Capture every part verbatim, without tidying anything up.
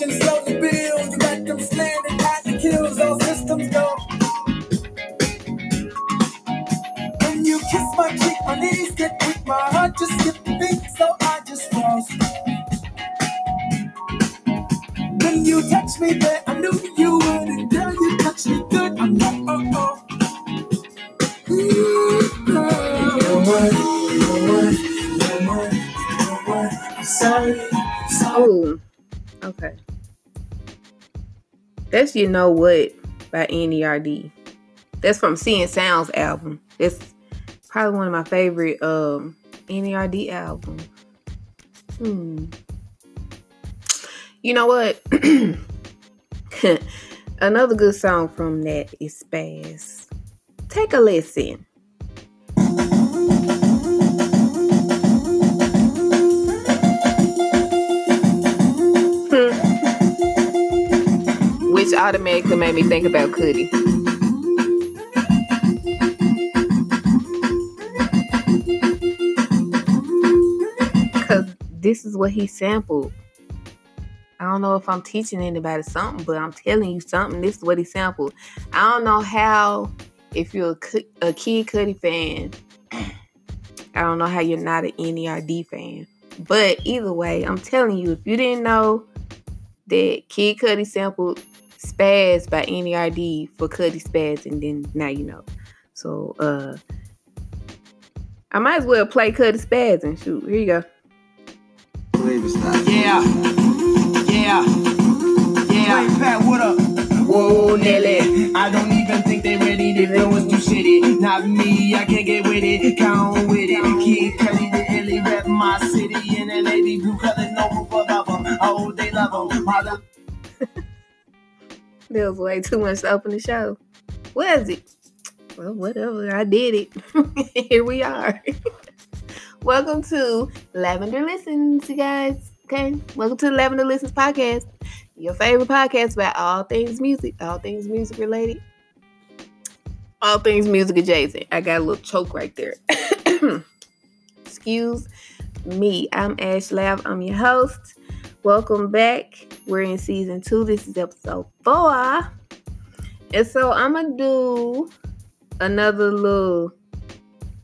mansion slowly build. You let them standing at the kills, all systems go. When you kiss my cheek, my knees get weak, my heart just skipped a beat, so I just froze. When you touch me, man, I knew you would, and girl, you touch me good. I'm like, oh, oh. Ooh, oh. No one, no one, no one, no one. I'm sorry, sorry. Ooh. Okay. That's You Know What by N E R D That's from Seeing Sounds album. That's probably one of my favorite um, N E R D albums. Hmm. You know what? Another good song from that is Spaz. Take a listen. Which automatically made me think about Cudi. Because this is what he sampled. I don't know if I'm teaching anybody something, but I'm telling you something. This is what he sampled. I don't know how, if you're a, a Kid Cudi fan, I don't know how you're not an N E R D fan. But either way, I'm telling you, if you didn't know that Kid Cudi sampled Spaz by N E R D for Cudi Spaz, and then now you know. So, uh, I might as well play Cudi Spaz and shoot. Here you go. Yeah. Yeah, yeah. Wait, Pat, what up? Whoa, Nelly. I don't even think they ready. They know it's too shitty. Not me, I can't get with it. Gone with it. Kid Cudi, the Illy, rep my city. And that lady blue colors, no roof above them. Oh, they love them. Mother- there was way too much to open the show. What is it? Well, whatever. I did it. Here we are. Welcome to Lavender Listens, you guys. Okay, welcome to the Lavender Listens podcast, your favorite podcast about all things music, all things music related, all things music adjacent. I got a little choke right there. Excuse me. I'm Ash Lav. I'm your host. Welcome back. We're in season two. This is episode four. And so I'm going to do another little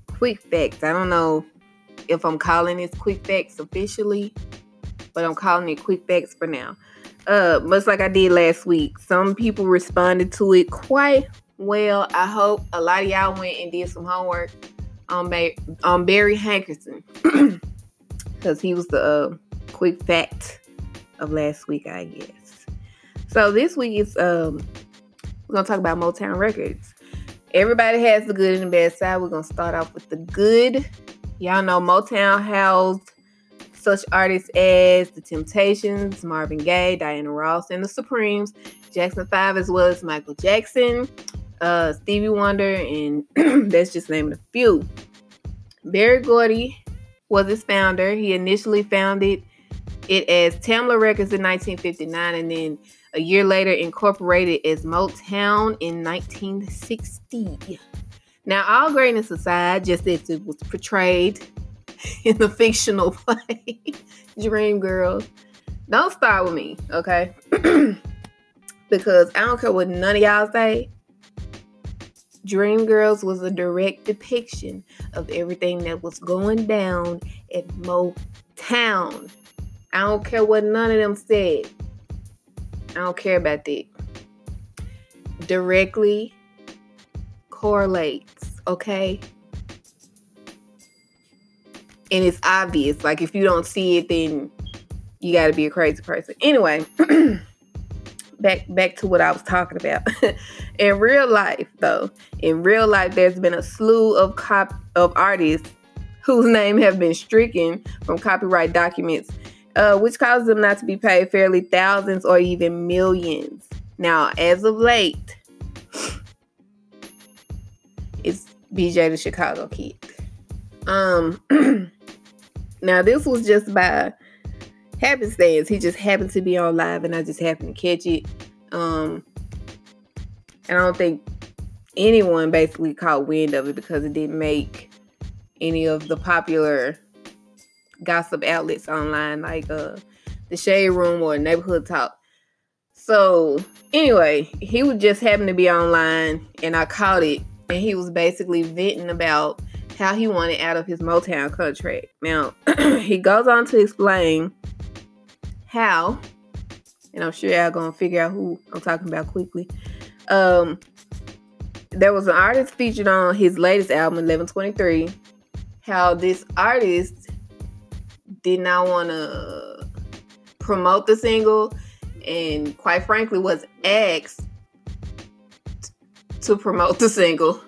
quick facts. I don't know if I'm calling this quick facts officially, but I'm calling it quick facts for now. Uh, much like I did last week. Some people responded to it quite well. I hope a lot of y'all went and did some homework on, ba- on Barry Hankerson. Because he was the uh, quick fact of last week, I guess. So this week is, um, we're going to talk about Motown Records. Everybody has the good and the bad side. We're going to start off with the good. Y'all know Motown housed such artists as The Temptations, Marvin Gaye, Diana Ross, and The Supremes, Jackson five, as well as Michael Jackson, uh, Stevie Wonder, and that's just naming a few. Berry Gordy was its founder. He initially founded it as Tamla Records in nineteen fifty-nine, and then a year later incorporated as Motown in nineteen sixty. Now, all greatness aside, just as it was portrayed in the fictional play Dreamgirls. Don't start with me, okay? Because I don't care what none of y'all say. Dreamgirls was a direct depiction of everything that was going down at Motown. I don't care what none of them said. I don't care about that. Directly correlates, okay? And it's obvious. Like, if you don't see it, then you got to be a crazy person. Anyway, back back to what I was talking about. In real life, though, in real life, there's been a slew of cop of artists whose name have been stricken from copyright documents, uh, which causes them not to be paid fairly thousands or even millions. Now, as of late, it's B J the Chicago Kid. Um. Now, this was just by happenstance. He just happened to be on live, and I just happened to catch it. Um, and I don't think anyone basically caught wind of it because it didn't make any of the popular gossip outlets online, like uh, The Shade Room or Neighborhood Talk. So anyway, he was just happened to be online and I caught it, and he was basically venting about how he wanted out of his Motown contract. Now, he goes on to explain how, and I'm sure y'all gonna figure out who I'm talking about quickly. Um, there was an artist featured on his latest album, eleven twenty-three, how this artist did not want to promote the single and quite frankly was asked t- to promote the single.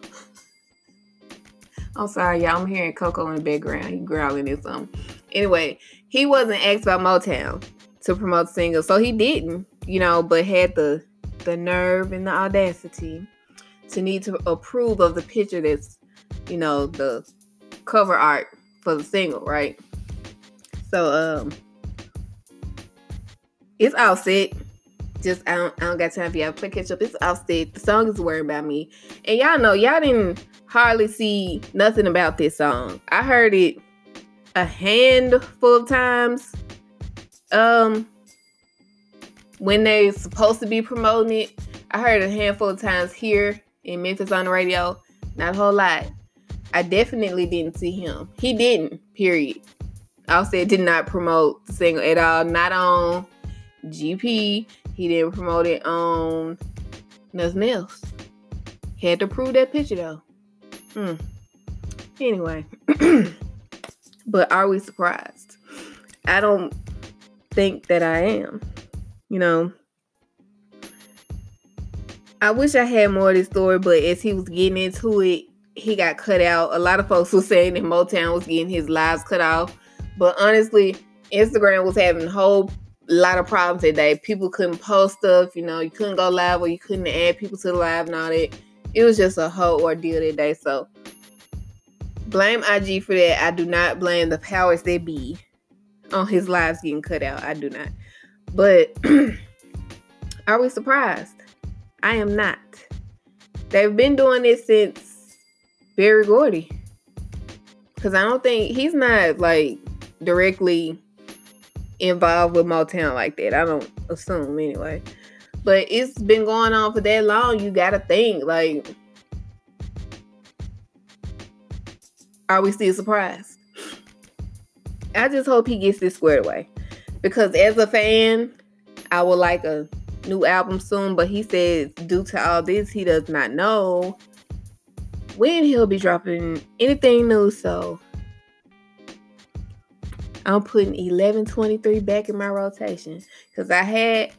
I'm sorry, y'all. I'm hearing Coco in the background. He growling or something. Anyway, he wasn't asked by Motown to promote the single, so he didn't, you know, but had the the nerve and the audacity to need to approve of the picture that's, you know, the cover art for the single, right? So, um, it's Offset. Just, I don't, I don't got time for y'all to play catch up. It's Offset. The song is Worried About Me. And y'all know, y'all didn't hardly see nothing about this song. I heard it a handful of times um, when they're supposed to be promoting it. I heard it a handful of times here in Memphis on the radio. Not a whole lot. I definitely didn't see him. He didn't, period. Offset did not promote the single at all. Not on G P. He didn't promote it on nothing else. Had to prove that picture though. Hmm. Anyway. But are we surprised? I don't think that I am. You know, I wish I had more of this story, but as he was getting into it, he got cut out. A lot of folks were saying that Motown was getting his lives cut off. But honestly, Instagram was having a whole lot of problems that day. People couldn't post stuff, you know, you couldn't go live or you couldn't add people to the live and all that. It was just a whole ordeal that day. So blame I G for that. I do not blame the powers that be on his lives getting cut out. I do not. But are we surprised? I am not. They've been doing this since Berry Gordy. Because I don't think he's not like directly involved with Motown like that. I don't assume anyway. But it's been going on for that long. You gotta think, like, are we still surprised? I just hope he gets this squared away, because as a fan, I would like a new album soon. But he says due to all this, he does not know when he'll be dropping anything new. So I'm putting eleven twenty-three back in my rotation, because I had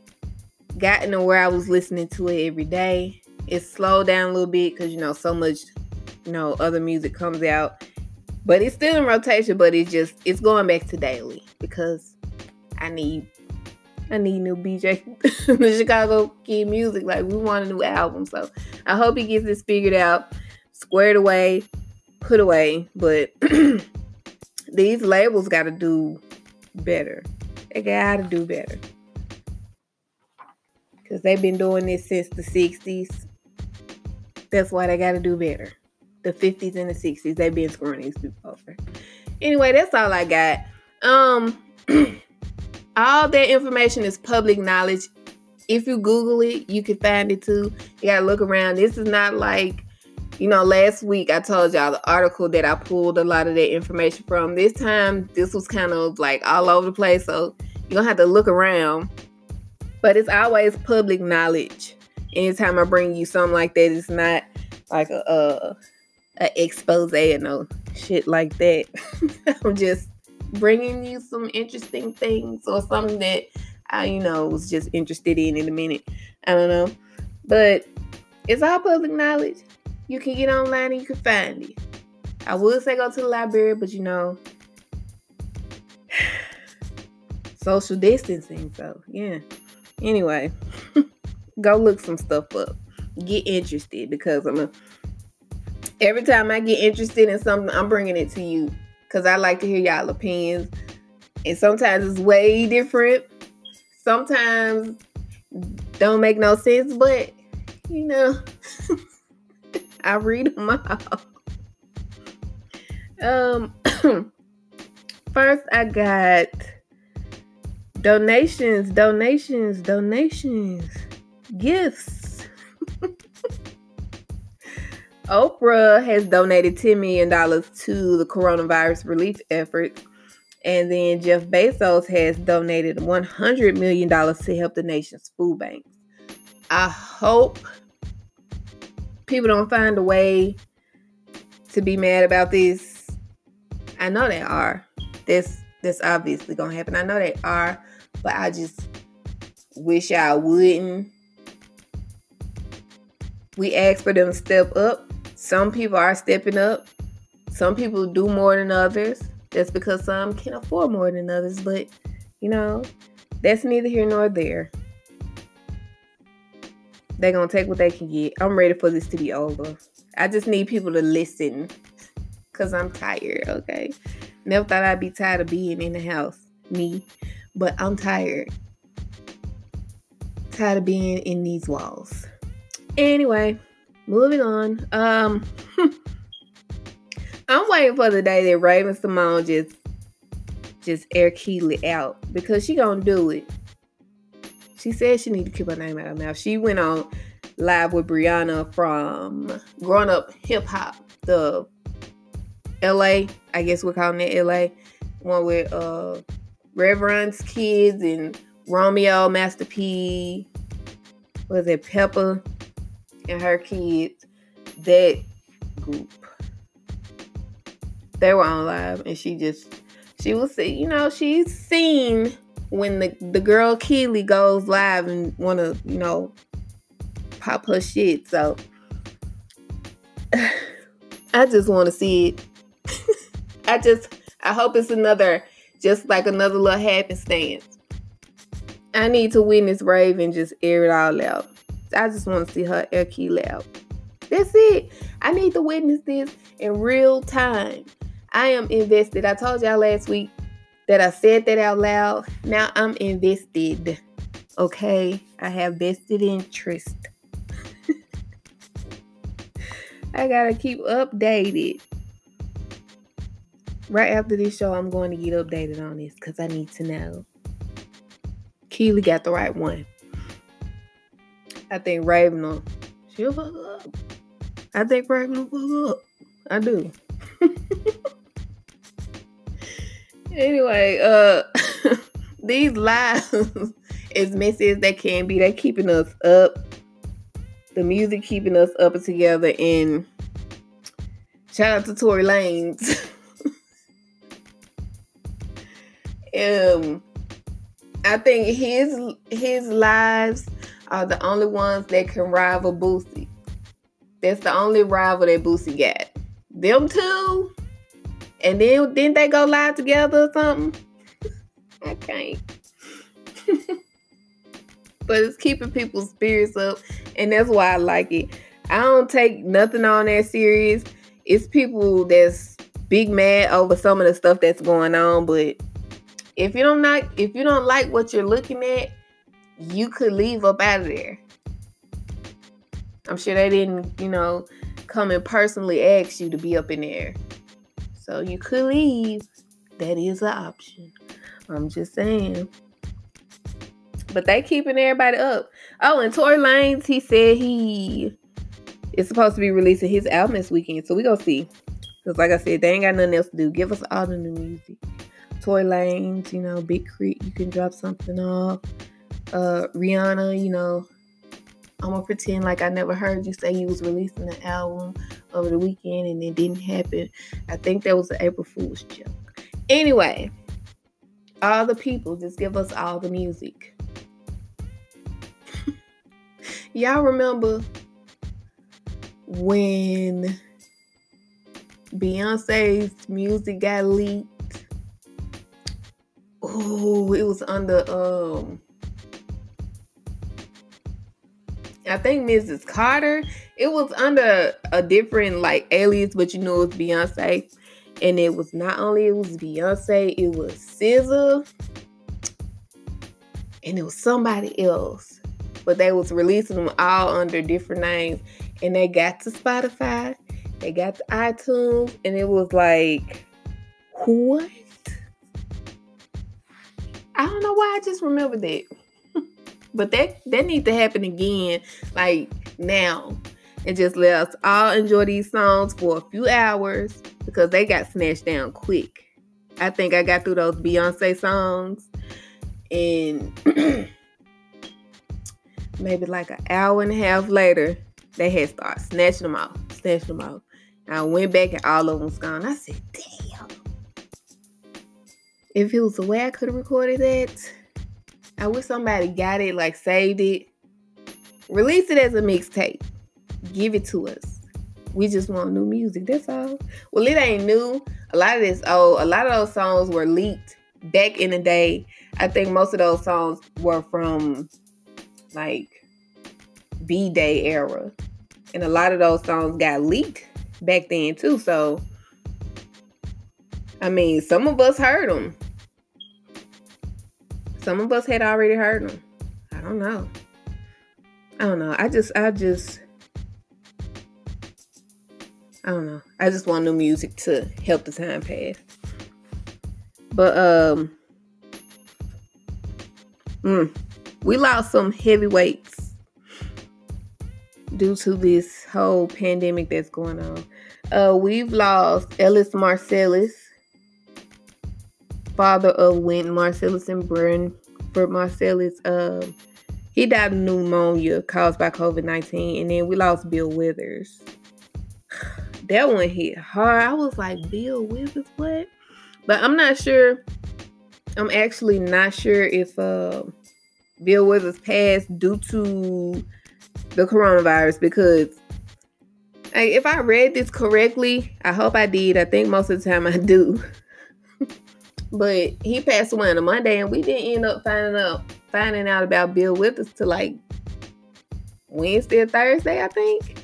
gotten to where I was listening to it every day. It slowed down a little bit because, you know, so much, you know, other music comes out. But it's still in rotation, but it's just, it's going back to daily because I need, I need new B J, the Chicago Kid music. Like, we want a new album. So I hope he gets this figured out, squared away, put away. But these labels got to do better. They got to do better. Because they've been doing this since the sixties. That's why they got to do better. The fifties and the sixties. They've been screwing these people over. Anyway, that's all I got. Um, all that information is public knowledge. If you Google it, you can find it too. You got to look around. This is not like, you know, last week I told y'all the article that I pulled a lot of that information from. This time, this was kind of like all over the place. So you're going to have to look around. But it's always public knowledge. Anytime I bring you something like that, it's not like a, a, a expose or no shit like that. I'm just bringing you some interesting things or something that I, you know, was just interested in in a minute. I don't know. But it's all public knowledge. You can get online and you can find it. I would say go to the library, but you know, social distancing. So, yeah. Anyway, go look some stuff up. Get interested, because I'm a, every time I get interested in something, I'm bringing it to you because I like to hear y'all opinions. And sometimes it's way different. Sometimes don't make no sense, but you know, I read them all. Um, first I got Donations, donations, donations. Gifts. Oprah has donated ten million dollars to the coronavirus relief effort. And then Jeff Bezos has donated one hundred million dollars to help the nation's food banks. I hope people don't find a way to be mad about this. I know they are. That's, that's obviously going to happen. I know they are. But I just wish I wouldn't. We asked for them to step up. Some people are stepping up. Some people do more than others. That's because some can afford more than others. But, you know, that's neither here nor there. They're going to take what they can get. I'm ready for this to be over. I just need people to listen. Because I'm tired, okay? Never thought I'd be tired of being in the house. Me. But I'm tired. Tired of being in these walls. Anyway, moving on. Um, I'm waiting for the day that Raven Simone just, just air Keely out, because she gonna do it. She said she need to keep her name out of her mouth. She went on live with Brianna from Growing Up Hip Hop, the L A, I guess we're calling it L A, one with uh, Reverend's kids and Romeo, Master P, was it Peppa? And her kids, that group, they were on live, and she just, she was, you know, she's seen when the, the girl Keely goes live and want to, you know, pop her shit. So I just want to see it. I just, I hope it's another, just like another little happenstance. I need to witness Raven just air it all out. I just want to see her air Keely out. That's it. I need to witness this in real time. I am invested. I told y'all last week that I said that out loud. Now I'm invested. Okay? I have vested interest. I gotta keep updated. Right after this show, I'm going to get updated on this because I need to know. Keely got the right one. I think Raven will, she'll fuck up. I think Raven will fuck up. I do. Anyway, uh, these lives, as messy as they can be, they keeping us up. The music keeping us up and together. And shout out to Tory Lanez. um, I think his his lives are the only ones that can rival Boosie. That's the only rival that Boosie got. Them two? And then didn't they go live together or something? I can't. But it's keeping people's spirits up, and that's why I like it. I don't take nothing on that serious. It's people that's big mad over some of the stuff that's going on, but if you don't like, if you don't like what you're looking at, you could leave up out of there. I'm sure they didn't, you know, come and personally ask you to be up in there. So you could leave. That is an option. I'm just saying. But they keeping everybody up. Oh, and Tory Lanez, he said he is supposed to be releasing his album this weekend. So we gonna see. Because like I said, they ain't got nothing else to do. Give us all the new music. Tory Lanez, you know, Big Crit, you can drop something off. Uh, Rihanna, you know, I'm gonna pretend like I never heard you say you was releasing the album over the weekend and it didn't happen. I think that was an April Fool's joke. Anyway, all the people, just give us all the music. Y'all remember when Beyonce's music got leaked? Oh, it was under, um... I think Missus Carter. It was under a different like alias, but you know it was Beyonce. And it was not only it was Beyonce, it was S Z A, and it was somebody else. But they was releasing them all under different names. And they got to Spotify, they got to iTunes, and it was like, what? I don't know why I just remembered that. But that that needs to happen again, like now. And just let us all enjoy these songs for a few hours because they got snatched down quick. I think I got through those Beyonce songs and maybe like an hour and a half later, they had started snatching them off, snatching them off. I went back and all of them was gone. I said, damn. If it was the way I could have recorded that, I wish somebody got it, like saved it. Release it as a mixtape. Give it to us. We just want new music. That's all. Well, it ain't new. A lot of this old, a lot of those songs were leaked back in the day. I think most of those songs were from like B-Day era. And a lot of those songs got leaked back then too. So, I mean, some of us heard them. Some of us had already heard them. I don't know. I don't know. I just, I just... I don't know. I just want new music to help the time pass. But um, mm, we lost some heavyweights due to this whole pandemic that's going on. Uh, we've lost Ellis Marsalis, father of Wynton Marsalis and Burnford Marsalis. Um, he died of pneumonia caused by covid nineteen, and then we lost Bill Withers. That one hit hard. I was like, Bill Withers, what? But I'm not sure. I'm actually not sure if uh, Bill Withers passed due to the coronavirus because like, if I read this correctly, I hope I did. I think most of the time I do. But he passed away on a Monday, and we didn't end up finding out, finding out about Bill Withers till like Wednesday or Thursday, I think.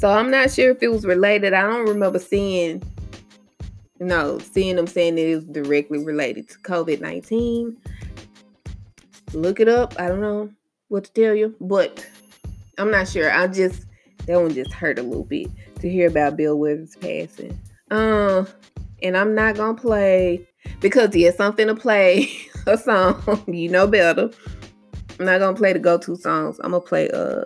So I'm not sure if it was related. I don't remember seeing, no, seeing them saying that it was directly related to covid nineteen. Look it up. I don't know what to tell you, but I'm not sure. I just, that one just hurt a little bit to hear about Bill Withers passing. Um, and I'm not going to play, because there's something to play, a song, you know better. I'm not going to play the go-to songs. I'm going to play, uh,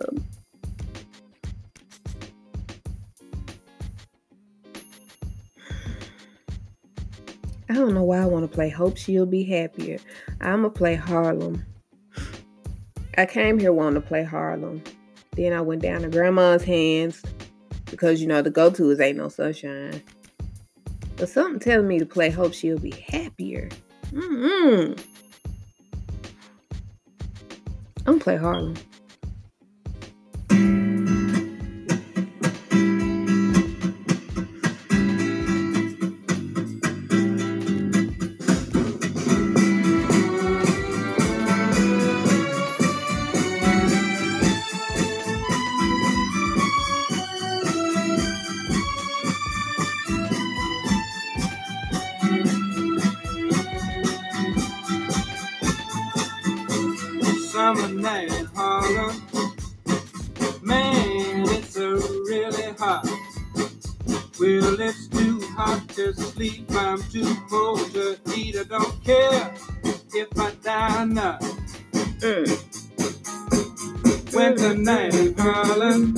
I don't know why I want to play Hope She'll Be Happier. I'm going to play Harlem. I came here wanting to play Harlem. Then I went down to Grandma's Hands because, you know, the go-to is Ain't No Sunshine. But something telling me to play Hope She'll Be Happier. Mm-mm. I'm going to play Harlem. I'm too cold to eat. I don't care if I die or not. Mm. Winter night in Harlem,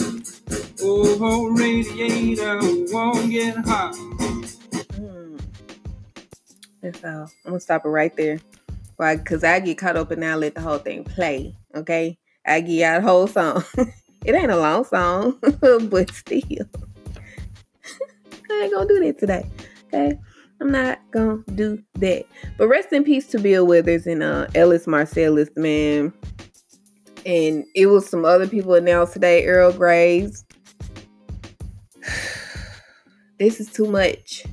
oh, oh, radiator won't get hot. Mm. That's all. I'm gonna stop it right there. Why? Cause I get caught up and now let the whole thing play. Okay, I get out the whole song. It ain't a long song, but still, I ain't gonna do that today. Okay, I'm not gonna do that. But rest in peace to Bill Withers and uh, Ellis Marsalis, man. And it was some other people announced today. Earl Graves. This is too much.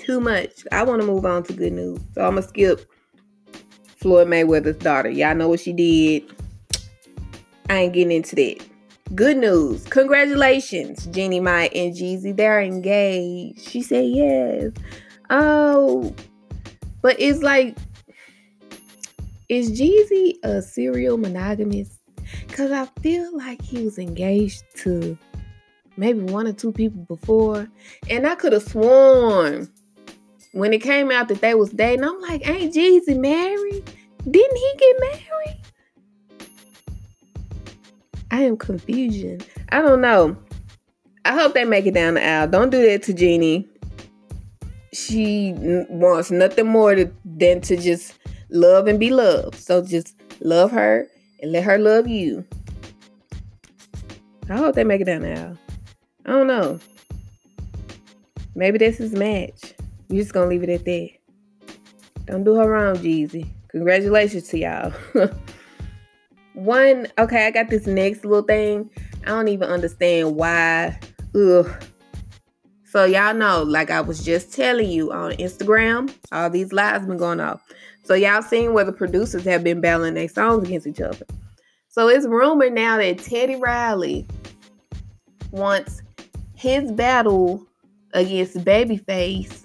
Too much. I want to move on to good news. So I'm gonna skip Floyd Mayweather's daughter. Y'all know what she did. I ain't getting into that. Good news. Congratulations, Jeannie, Maya, and Jeezy. They're engaged. She said yes. Oh, but it's like, is Jeezy a serial monogamist? Because I feel like he was engaged to maybe one or two people before. And I could have sworn when it came out that they was dating, I'm like, ain't Jeezy married? Didn't he get married? I am confusion. I don't know. I hope they make it down the aisle. Don't do that to Jeannie. She wants nothing more to, than to just love and be loved. So just love her and let her love you. I hope they make it down the aisle. I don't know. Maybe that's his match. We're just going to leave it at that. Don't do her wrong, Jeezy. Congratulations to y'all. One, okay, I got this next little thing. I don't even understand why. Ugh. So y'all know, like I was just telling you on Instagram, all these lives been going off. So y'all seen where the producers have been battling their songs against each other. So it's rumored now that Teddy Riley wants his battle against Babyface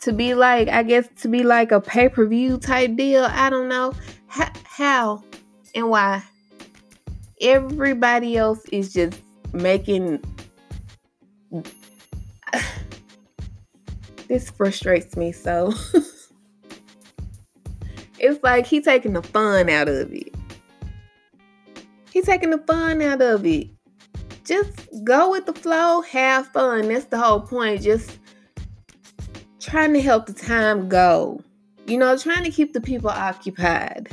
to be like, I guess, to be like a pay-per-view type deal. I don't know how, how and why. Everybody else is just making... This frustrates me, so... It's like he taking the fun out of it. He taking the fun out of it. Just go with the flow, have fun. That's the whole point. Just trying to help the time go. You know, trying to keep the people occupied.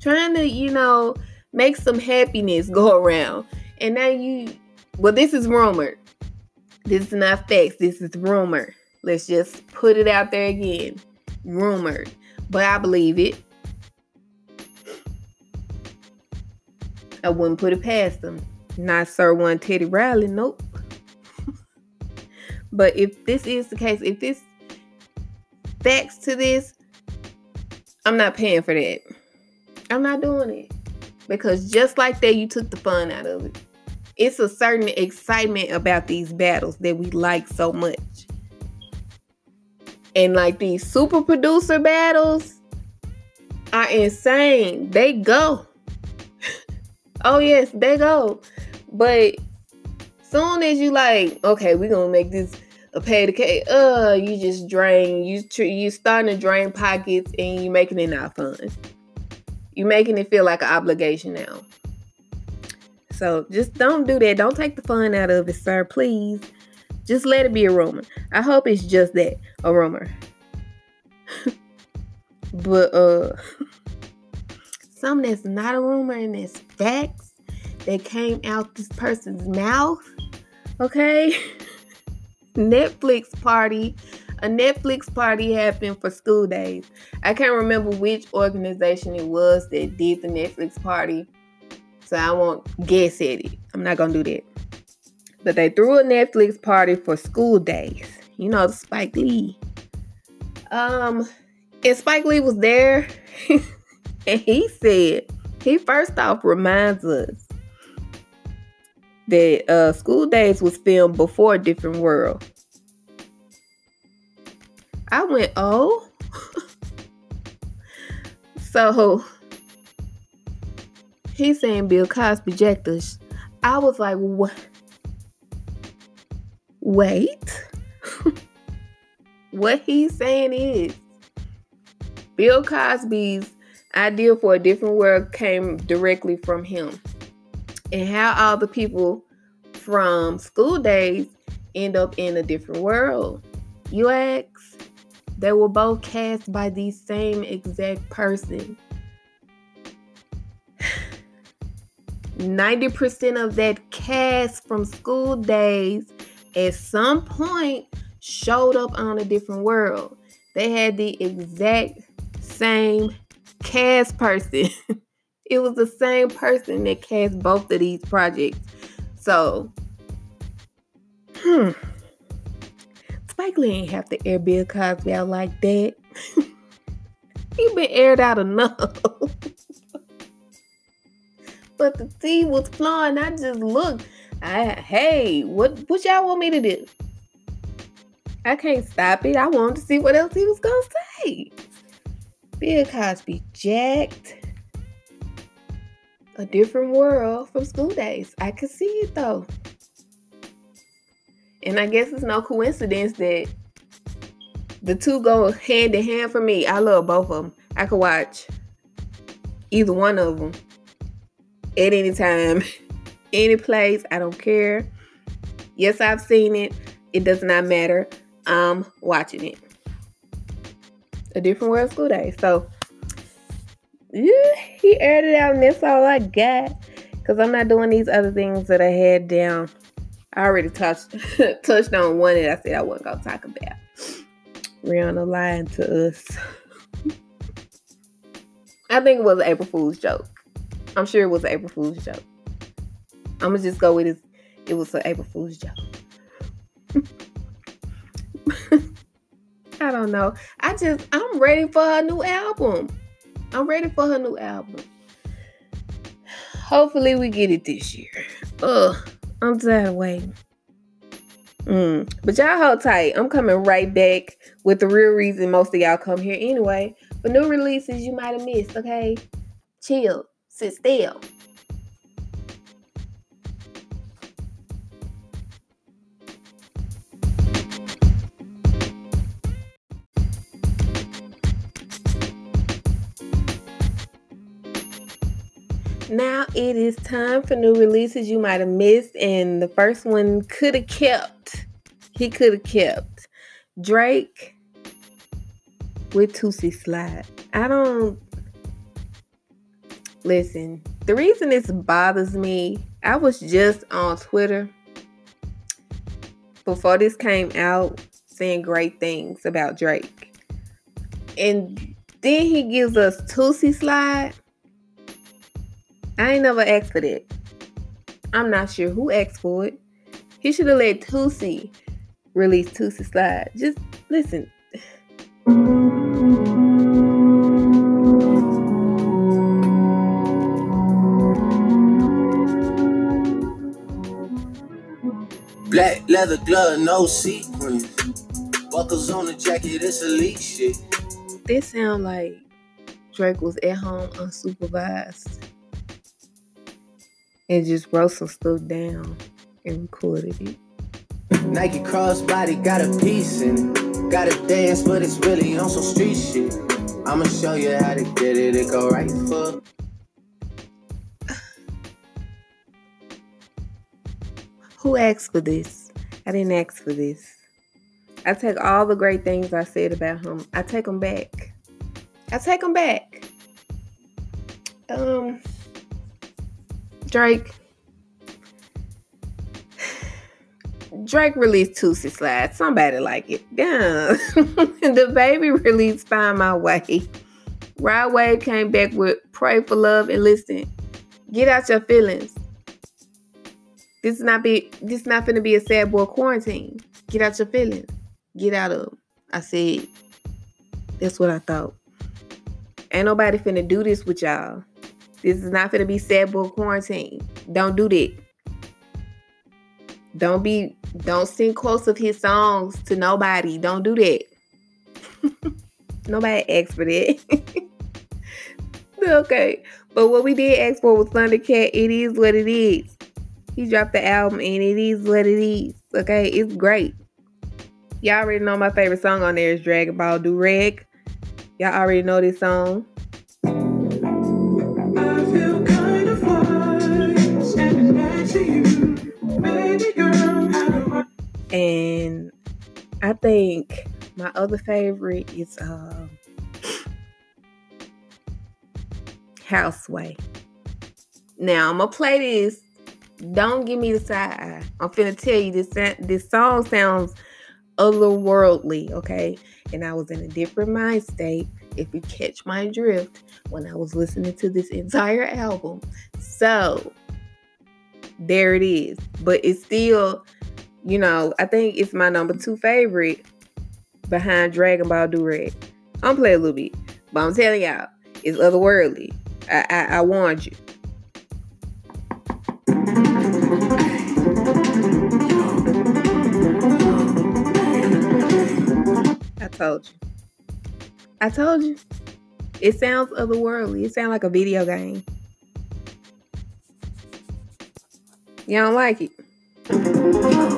Trying to, you know, make some happiness go around. And now you... Well, this is rumored. This is not facts. This is rumor. Let's just put it out there again. Rumored. But I believe it. I wouldn't put it past them. Not Sir One Teddy Riley, nope. But if this is the case, if this facts to this, I'm not paying for that. I'm not doing it. Because just like that, you took the fun out of it. It's a certain excitement about these battles that we like so much. And like these super producer battles are insane. They go. Oh yes, they go. But soon as you like, okay, we're gonna make this a pay to K, uh, you just drain. You tr- you starting to drain pockets, and you making it not fun. You making it feel like an obligation now. So just don't do that. Don't take the fun out of it, sir. Please. Just let it be a rumor. I hope it's just that, a rumor. But uh, something that's not a rumor and that's facts that came out this person's mouth, okay? Netflix party. A Netflix party happened for School Daze. I can't remember which organization it was that did the Netflix party, so I won't guess at it. I'm not gonna do that. But they threw a Netflix party for School Daze. You know, Spike Lee. Um, and Spike Lee was there. And he said, he first off reminds us that uh, School Daze was filmed before A Different World. I went, oh. So, he's saying Bill Cosby jacked us. I was like, what? Wait, what he's saying is Bill Cosby's idea for A Different World came directly from him, and how all the people from School Daze end up in A Different World. You ask, they were both cast by the same exact person. ninety percent of that cast from School Daze at some point showed up on A Different World. They had the exact same cast person. It was the same person that cast both of these projects. So, hmm. Spike Lee ain't have to air Bill Cosby out like that. He been aired out enough. But the tea was flowing. I just looked. I, hey, what, what y'all want me to do? I can't stop it. I wanted to see what else he was going to say. Bill Cosby jacked A Different World from School Daze. I could see it, though. And I guess it's no coincidence that the two go hand in hand for me. I love both of them. I could watch either one of them at any time, any place. I don't care. Yes, I've seen it. It does not matter. I'm watching it. A Different World, School Daze. So, yeah, he aired it out, and that's all I got. Because I'm not doing these other things that I had down. I already touched touched on one that I said I wasn't going to talk about. Rihanna lying to us. I think it was an April Fool's joke. I'm sure it was an April Fool's joke. I'm going to just go with it. It was an April Fool's joke. I don't know. I just, I'm ready for her new album. I'm ready for her new album. Hopefully we get it this year. Ugh, I'm tired of waiting. Mm. But y'all hold tight. I'm coming right back with the real reason most of y'all come here anyway. But new releases you might have missed, okay? Chill. Sit still. Now it is time for new releases you might have missed, and the first one could have kept. He could have kept Drake with Tootsie Slide. I don't listen. The reason this bothers me, I was just on Twitter before this came out saying great things about Drake, and then he gives us Tootsie Slide. I ain't never asked for that. I'm not sure who asked for it. He should have let Tootsie release Tootsie Slide. Just listen. Black leather glove, no sequins. Buckles on the jacket, it's elite shit. This sound like Drake was at home unsupervised and just wrote some stuff down and recorded it. Nike crossbody got a piece in it. Gotta dance, but it's really on some street shit. I'ma show you how to get it. It go right foot. Who asked for this? I didn't ask for this. I take all the great things I said about him. I take them back. I take them back. Um... Drake, Drake released Tootsie Slide. Somebody like it. Yeah. The Baby released Find My Way. Rod Wave came back with Pray for Love, and listen, get out your feelings. This is not be. This is not finna be a sad boy quarantine. Get out your feelings. Get out of them. I said, that's what I thought. Ain't nobody finna do this with y'all. This is not going to be sad boy quarantine. Don't do that. Don't be, don't sing close of his songs to nobody. Don't do that. Nobody asked for that. Okay. But what we did ask for was Thundercat. It is what it is. He dropped the album, and it is what it is. Okay. It's great. Y'all already know my favorite song on there is Dragon Ball Durag. Y'all already know this song. And I think my other favorite is uh, Houseway. Now, I'm going to play this. Don't give me the side eye. I'm finna tell you, this, this song sounds otherworldly, okay? And I was in a different mind state, if you catch my drift, when I was listening to this entire album. So, there it is. But it's still... You know, I think it's my number two favorite behind Dragon Ball Durag. I'm gonna play a little bit, but I'm telling y'all, it's otherworldly. I I, I warned you. I told you. I told you. It sounds otherworldly. It sounds like a video game. You don't like it. Thank you.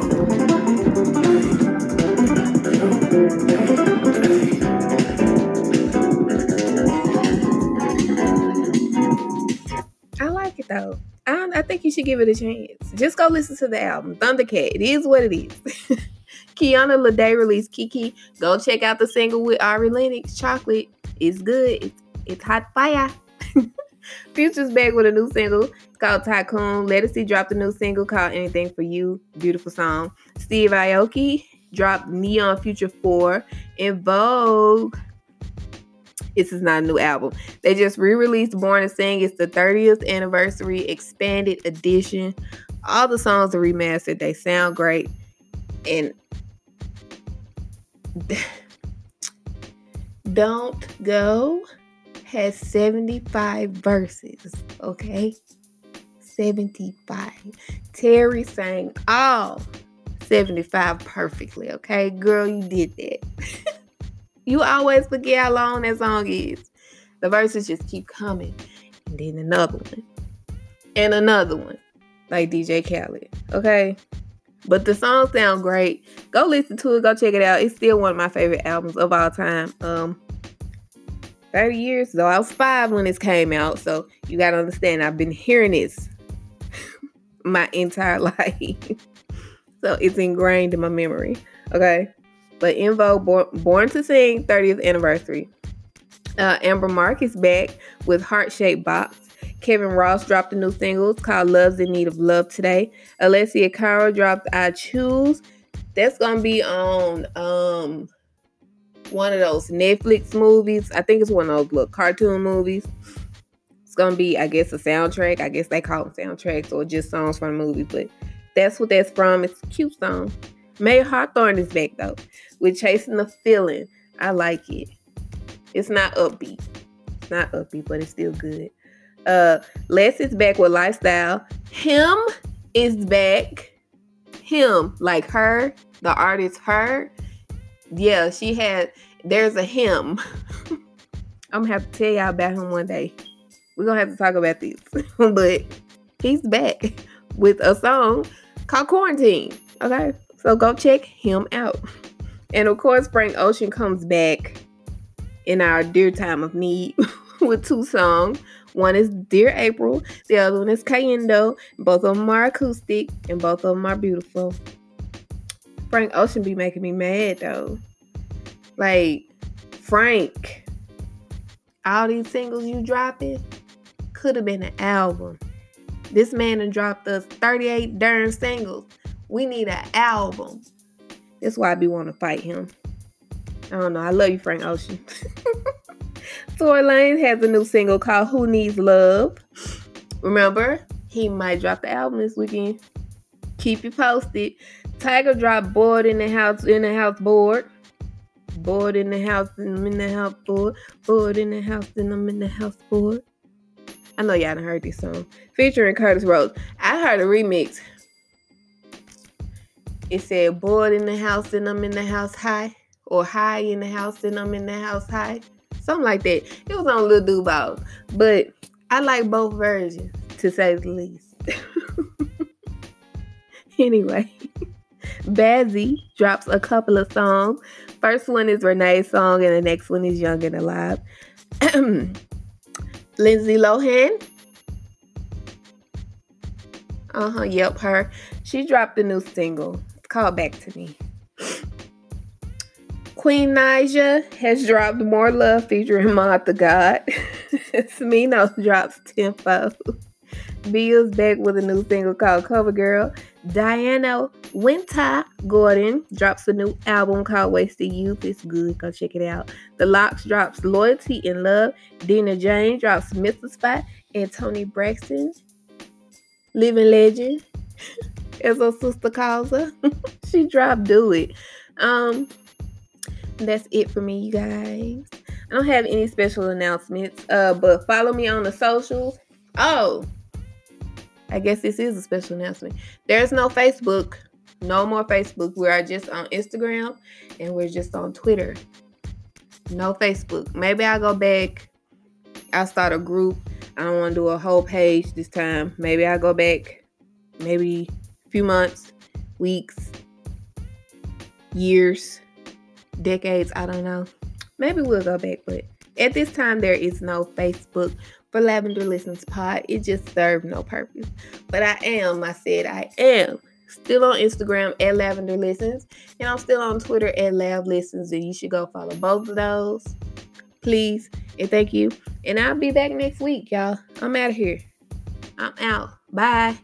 I like it though. I, I think you should give it a chance. Just go listen to the album, Thundercat. It is what it is. Kiana Lede released Kiki. Go check out the single with Ari Lennox, Chocolate. It's good. It's, it's hot fire. Future's back with a new single called Tycoon. Lettucey dropped a new single called Anything For You. Beautiful song. Steve Aoki dropped Neon Future four. In Vogue. This is not a new album. They just re-released Born to Sing. It's the thirtieth anniversary expanded edition. All the songs are remastered. They sound great. And Don't Go has seventy-five verses, okay? seventy-five. Terry sang all seventy-five perfectly, okay? Girl, you did that. You always forget how long that song is. The verses just keep coming. And then another one. And another one. Like D J Khaled. Okay? But the song sound great. Go listen to it. Go check it out. It's still one of my favorite albums of all time. Um, thirty years though. I was five when this came out. So you got to understand, I've been hearing this my entire life. So it's ingrained in my memory. Okay? But En Vogue, Born, Born to Sing, thirtieth anniversary. Uh, Amber Mark is back with Heart Shaped Box. Kevin Ross dropped a new single called Love's in Need of Love today. Alessia Cara dropped I Choose. That's going to be on um, one of those Netflix movies. I think it's one of those little cartoon movies. It's going to be, I guess, a soundtrack. I guess they call them soundtracks or just songs from the movie. But that's what that's from. It's a cute song. May Hawthorne is back though with Chasing the Feeling. I like it. It's not upbeat. It's not upbeat, but it's still good. Uh, Les is back with Lifestyle. Him is back. Him, like her, the artist her. Yeah, she had, there's a him. I'm gonna have to tell y'all about him one day. We're gonna have to talk about this. But he's back with a song called Quarantine. Okay? So go check him out. And of course, Frank Ocean comes back in our dear time of need with two songs. One is Dear April. The other one is Kayendo. Both of them are acoustic and both of them are beautiful. Frank Ocean be making me mad though. Like, Frank, all these singles you dropping could have been an album. This man done dropped us thirty-eight darn singles. We need an album. That's why I be wanting to fight him. I don't know. I love you, Frank Ocean. Tory Lanez has a new single called Who Needs Love. Remember, he might drop the album this weekend. Keep you posted. Tiger dropped Bored in the House, in the House, Bored. Bored in the House, and I'm in the House, Bored. Bored in the House, and I'm in the House, Bored. I know y'all done heard this song. Featuring Curtis Rose. I heard a remix. It said, bored in the house and I'm in the house high. Or high in the house and I'm in the house high. Something like that. It was on Lil Duval. But I like both versions, to say the least. Anyway. Bazzy drops a couple of songs. First one is Renee's song and the next one is Young and Alive. Lindsay Lohan. Uh-huh, yep, her. She dropped a new single. Call Back to Me. Queen Naija has dropped More Love featuring Mod the God. Smino drops Tempo. Bill's back with a new single called Cover Girl. Diana Winter Gordon drops a new album called Wasted Youth. It's good. Go check it out. The Lox drops Loyalty and Love. Dina Jane drops Mister Spot. And Tony Braxton, Living Legend. As her sister calls her. She dropped Do It. Um, that's it for me, you guys. I don't have any special announcements, uh, but follow me on the socials. Oh, I guess this is a special announcement. There's no Facebook. No more Facebook. We are just on Instagram and we're just on Twitter. No Facebook. Maybe I'll go back. I'll start a group. I don't want to do a whole page this time. Maybe I'll go back. Maybe a few months, weeks, years, decades, I don't know. Maybe we'll go back, but at this time, there is no Facebook for Lavender Listens Pod. It just served no purpose. But I am, I said I am, still on Instagram at Lavender Listens, and I'm still on Twitter at Lav Listens, and you should go follow both of those, please, and thank you. And I'll be back next week, y'all. I'm out of here. I'm out. Bye.